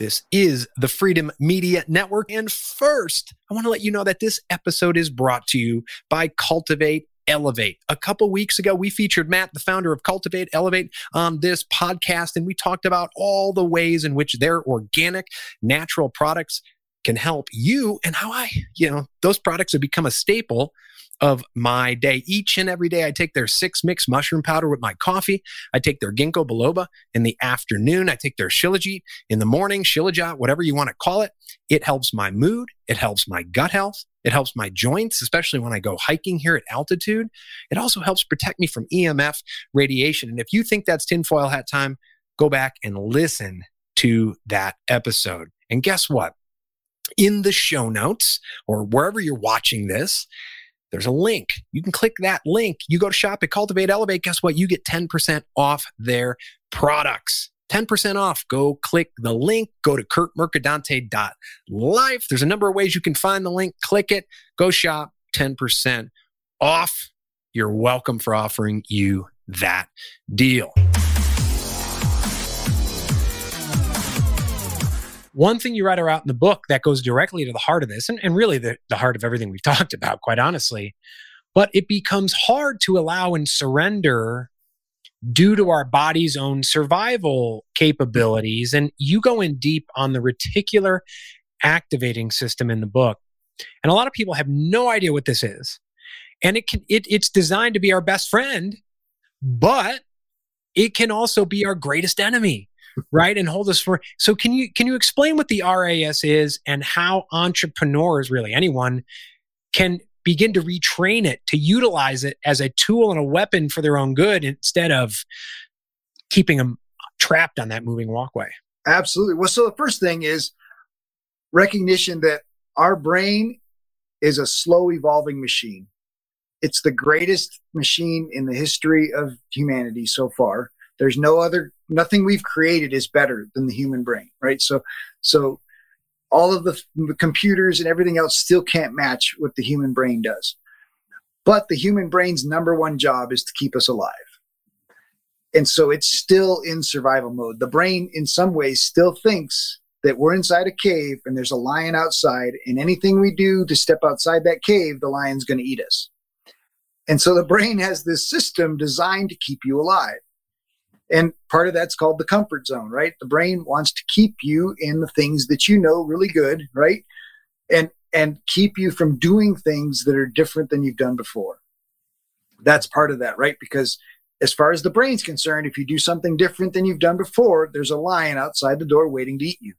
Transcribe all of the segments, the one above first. This is the Freedom Media Network. And first, I want to let you know that this episode is brought to you by Cultivate Elevate. A couple weeks ago, we featured Matt, the founder of Cultivate Elevate, on this podcast, and we talked about all the ways in which their organic, natural products can help you and how those products have become a staple of my day. Each and every day, I take their 6-mix mushroom powder with my coffee. I take their ginkgo biloba in the afternoon. I take their shilajit in the morning, shilajit, whatever you want to call it. It helps my mood. It helps my gut health. It helps my joints, especially when I go hiking here at altitude. It also helps protect me from EMF radiation. And if you think that's tinfoil hat time, go back and listen to that episode. And guess what? In the show notes or wherever you're watching this, there's a link. You can click that link. You go to shop at Cultivate Elevate. Guess what? You get 10% off their products. 10% off. Go click the link. Go to kurtmercadante.life. There's a number of ways you can find the link. Click it. Go shop. 10% off. You're welcome for offering you that deal. One thing you write out in the book that goes directly to the heart of this, and really the heart of everything we've talked about, quite honestly, but it becomes hard to allow and surrender due to our body's own survival capabilities. And you go in deep on the reticular activating system in the book. And a lot of people have no idea what this is. And it's designed to be our best friend, but it can also be our greatest enemy. Right? And hold us for. So can you explain what the RAS is and how entrepreneurs, really anyone, can begin to retrain it, to utilize it as a tool and a weapon for their own good instead of keeping them trapped on that moving walkway? Absolutely. Well, so the first thing is recognition that our brain is a slow evolving machine. It's the greatest machine in the history of humanity so far. There's nothing we've created is better than the human brain, right? So all of the computers and everything else still can't match what the human brain does. But the human brain's number one job is to keep us alive. And so it's still in survival mode. The brain in some ways still thinks that we're inside a cave and there's a lion outside, and anything we do to step outside that cave, the lion's going to eat us. And so the brain has this system designed to keep you alive. And part of that's called the comfort zone, right? The brain wants to keep you in the things that you know really good, right? And keep you from doing things that are different than you've done before. That's part of that, right? Because as far as the brain's concerned, if you do something different than you've done before, there's a lion outside the door waiting to eat you.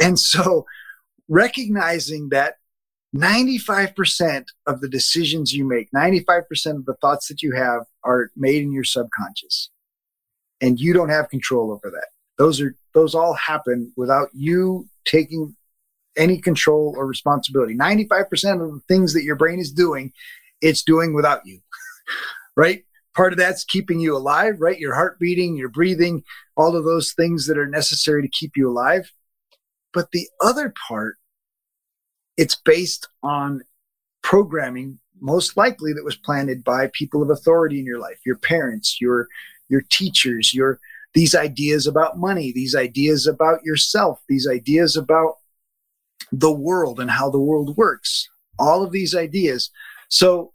And so recognizing that 95% of the decisions you make, 95% of the thoughts that you have are made in your subconscious. And you don't have control over that. Those all happen without you taking any control or responsibility. 95% of the things that your brain is doing, it's doing without you, right? Part of that's keeping you alive, right? Your heart beating, your breathing, all of those things that are necessary to keep you alive. But the other part, it's based on programming, most likely that was planted by people of authority in your life, your parents, your teachers, these ideas about money, these ideas about yourself, these ideas about the world and how the world works, all of these ideas. So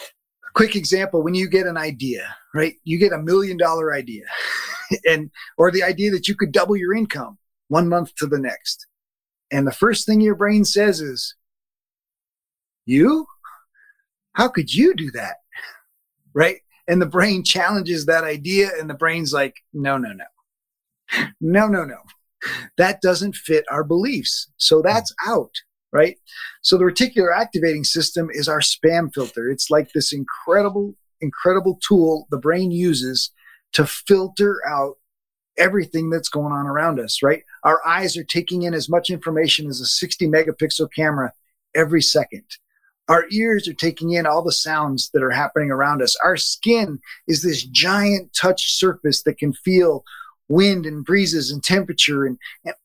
a quick example, when you get an idea, right? You get $1 million idea or the idea that you could double your income one month to the next. And the first thing your brain says is, you? How could you do that? Right? And the brain challenges that idea, and the brain's like, no. No. That doesn't fit our beliefs. So that's out, right? So the reticular activating system is our spam filter. It's like this incredible, incredible tool the brain uses to filter out everything that's going on around us, right? Our eyes are taking in as much information as a 60 megapixel camera every second. Our ears are taking in all the sounds that are happening around us. Our skin is this giant touch surface that can feel wind and breezes and temperature and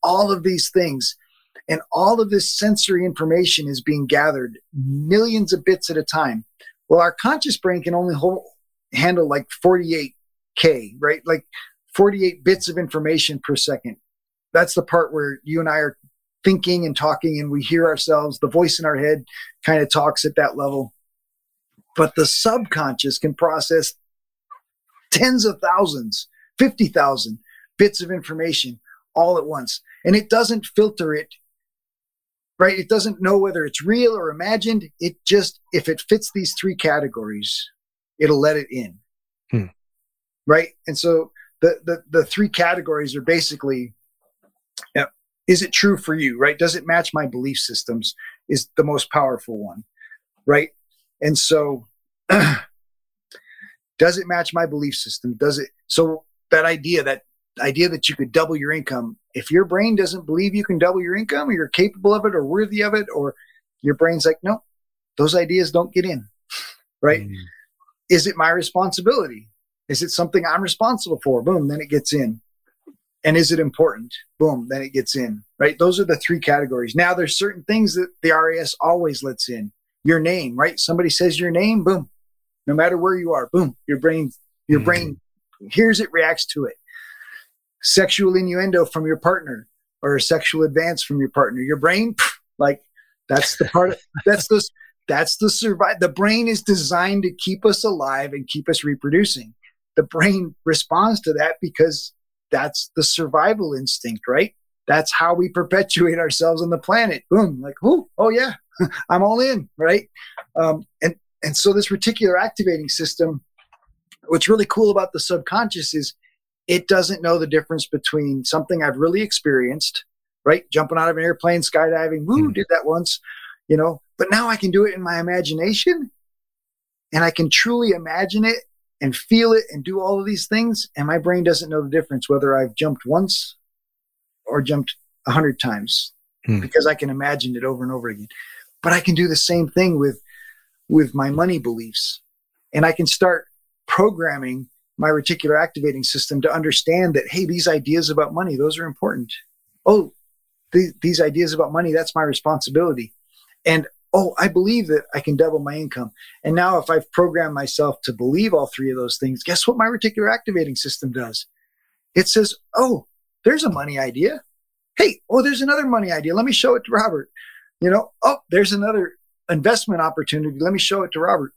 all of these things. And all of this sensory information is being gathered, millions of bits at a time. Well, our conscious brain can only handle like 48K, right? Like 48 bits of information per second. that's the part where you and I are thinking and talking and we hear ourselves, the voice in our head kind of talks at that level. But the subconscious can process tens of thousands, 50,000 bits of information all at once. And it doesn't filter it, right? It doesn't know whether it's real or imagined. It just, if it fits these three categories, it'll let it in. Right? And so the three categories are basically, is it true for you, right? Does it match my belief systems is the most powerful one, right? And so does it match my belief system? Does it? So that idea that you could double your income, if your brain doesn't believe you can double your income or you're capable of it or worthy of it, or your brain's like, no, those ideas don't get in, right? Mm. Is it my responsibility? Is it something I'm responsible for? Boom, then it gets in. And is it important? Boom, then it gets in, right? Those are the three categories. Now, there's certain things that the RAS always lets in. Your name, right? Somebody says your name, boom. No matter where you are, boom. Your brain hears it, reacts to it. Sexual innuendo from your partner or a sexual advance from your partner. Your brain, like, that's the part of, the brain is designed to keep us alive and keep us reproducing. The brain responds to that because that's the survival instinct, right? That's how we perpetuate ourselves on the planet. Boom, like, oh yeah, I'm all in, right? And so this reticular activating system, what's really cool about the subconscious is it doesn't know the difference between something I've really experienced, right? Jumping out of an airplane, skydiving, did that once, but now I can do it in my imagination and I can truly imagine it and feel it and do all of these things. And my brain doesn't know the difference whether I've jumped once or jumped 100 times because I can imagine it over and over again. But I can do the same thing with my money beliefs. And I can start programming my reticular activating system to understand that, hey, these ideas about money, those are important. Oh, these ideas about money, that's my responsibility. And oh, I believe that I can double my income. And now if I've programmed myself to believe all three of those things, guess what my reticular activating system does? It says, oh, there's a money idea. Hey, oh, there's another money idea. Let me show it to Robert. Oh, there's another investment opportunity. Let me show it to Robert.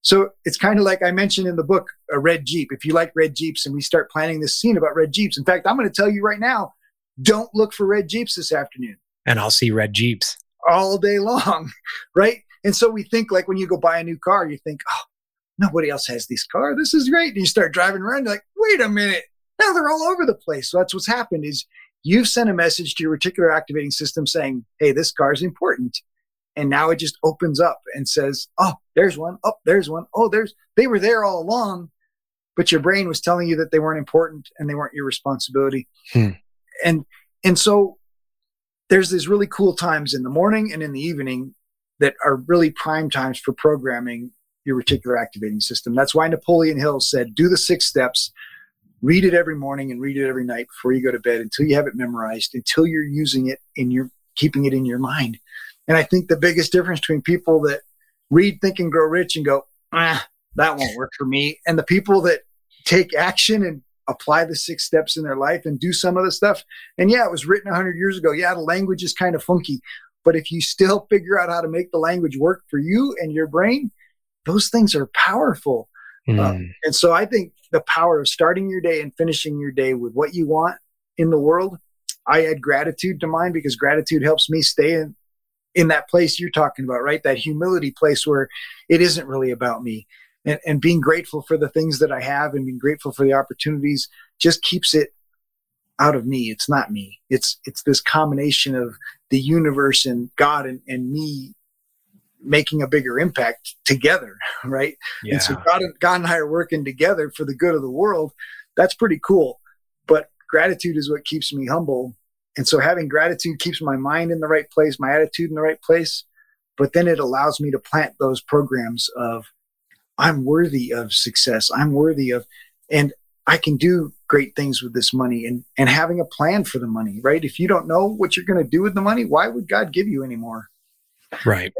So it's kind of like I mentioned in the book, a red Jeep. If you like red Jeeps and we start planning this scene about red Jeeps. In fact, I'm going to tell you right now, don't look for red Jeeps this afternoon. And I'll see red Jeeps all day long, right? And so we think, like, when you go buy a new car, you think, oh, nobody else has this car. This is great. And you start driving around, you're like, wait a minute. Now they're all over the place. So that's what's happened is you've sent a message to your reticular activating system saying, hey, this car is important. And now it just opens up and says, oh, there's one. Oh, there's one. Oh, they were there all along, but your brain was telling you that they weren't important and they weren't your responsibility. And so there's these really cool times in the morning and in the evening that are really prime times for programming your reticular activating system. That's why Napoleon Hill said, do the 6 steps, read it every morning and read it every night before you go to bed until you have it memorized, until you're using it and you're keeping it in your mind. And I think the biggest difference between people that read Think and Grow Rich and go, that won't work for me, and the people that take action and apply the 6 steps in their life and do some of the stuff. And yeah, it was written 100 years ago. Yeah, the language is kind of funky, but if you still figure out how to make the language work for you and your brain, those things are powerful. And so I think the power of starting your day and finishing your day with what you want in the world, I add gratitude to mine because gratitude helps me stay in that place you're talking about, right? That humility place where it isn't really about me. And being grateful for the things that I have and being grateful for the opportunities just keeps it out of me. It's not me. It's this combination of the universe and God and me making a bigger impact together, right? Yeah. And so God and I are working together for the good of the world. That's pretty cool. But gratitude is what keeps me humble. And so having gratitude keeps my mind in the right place, my attitude in the right place. But then it allows me to plant those programs of, I'm worthy of success. I'm worthy of, and I can do great things with this money and having a plan for the money, right? If you don't know what you're going to do with the money, why would God give you any more? Right.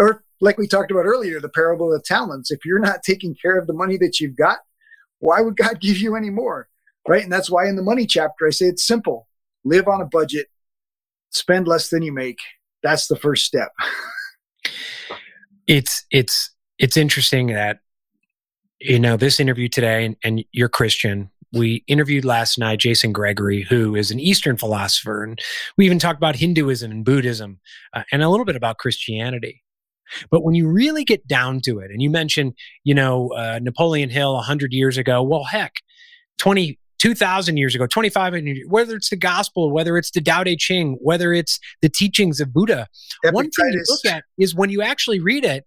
Or like we talked about earlier, the parable of talents. If you're not taking care of the money that you've got, why would God give you any more? Right. And that's why in the money chapter, I say it's simple. live on a budget, spend less than you make. That's the first step. It's interesting that, you know, this interview today, and you're Christian. We interviewed last night Jason Gregory, who is an Eastern philosopher, and we even talked about Hinduism and Buddhism and a little bit about Christianity. But when you really get down to it, and you mentioned, you know, Napoleon Hill 100 years ago, well, heck, 2,000 years ago, 2,500 years, whether it's the gospel, whether it's the Tao Te Ching, whether it's the teachings of Buddha, one thing to look at is when you actually read it,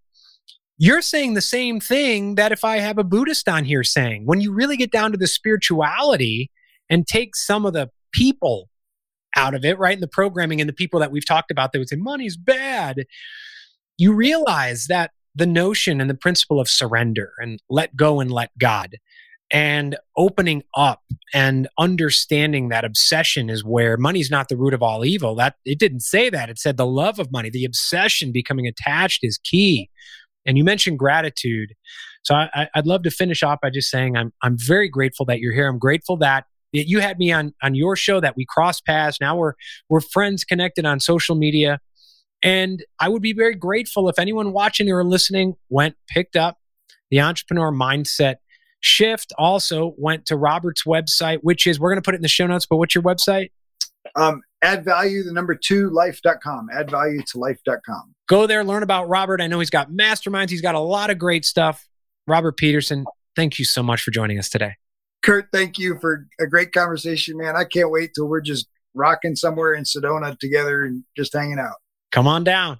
you're saying the same thing that if I have a Buddhist on here saying. When you really get down to the spirituality and take some of the people out of it, right, and the programming and the people that we've talked about that would say money's bad, you realize that the notion and the principle of surrender and let go and let God and opening up and understanding that obsession is where money's not the root of all evil. That it didn't say that. It said the love of money, the obsession, becoming attached is key. And you mentioned gratitude. So I'd love to finish off by just saying I'm very grateful that you're here. I'm grateful that you had me on your show, that we crossed paths. Now we're friends connected on social media. And I would be very grateful if anyone watching or listening picked up the Entrepreneur Mindset Shift, also went to Robert's website, which is, we're going to put it in the show notes, but what's your website? Addvaluetotwo life.com, addvaluetotolife.com. Go there, learn about Robert. I know he's got masterminds. He's got a lot of great stuff. Robert Peterson, thank you so much for joining us today. Kurt, thank you for a great conversation, man. I can't wait till we're just rocking somewhere in Sedona together and just hanging out. Come on down.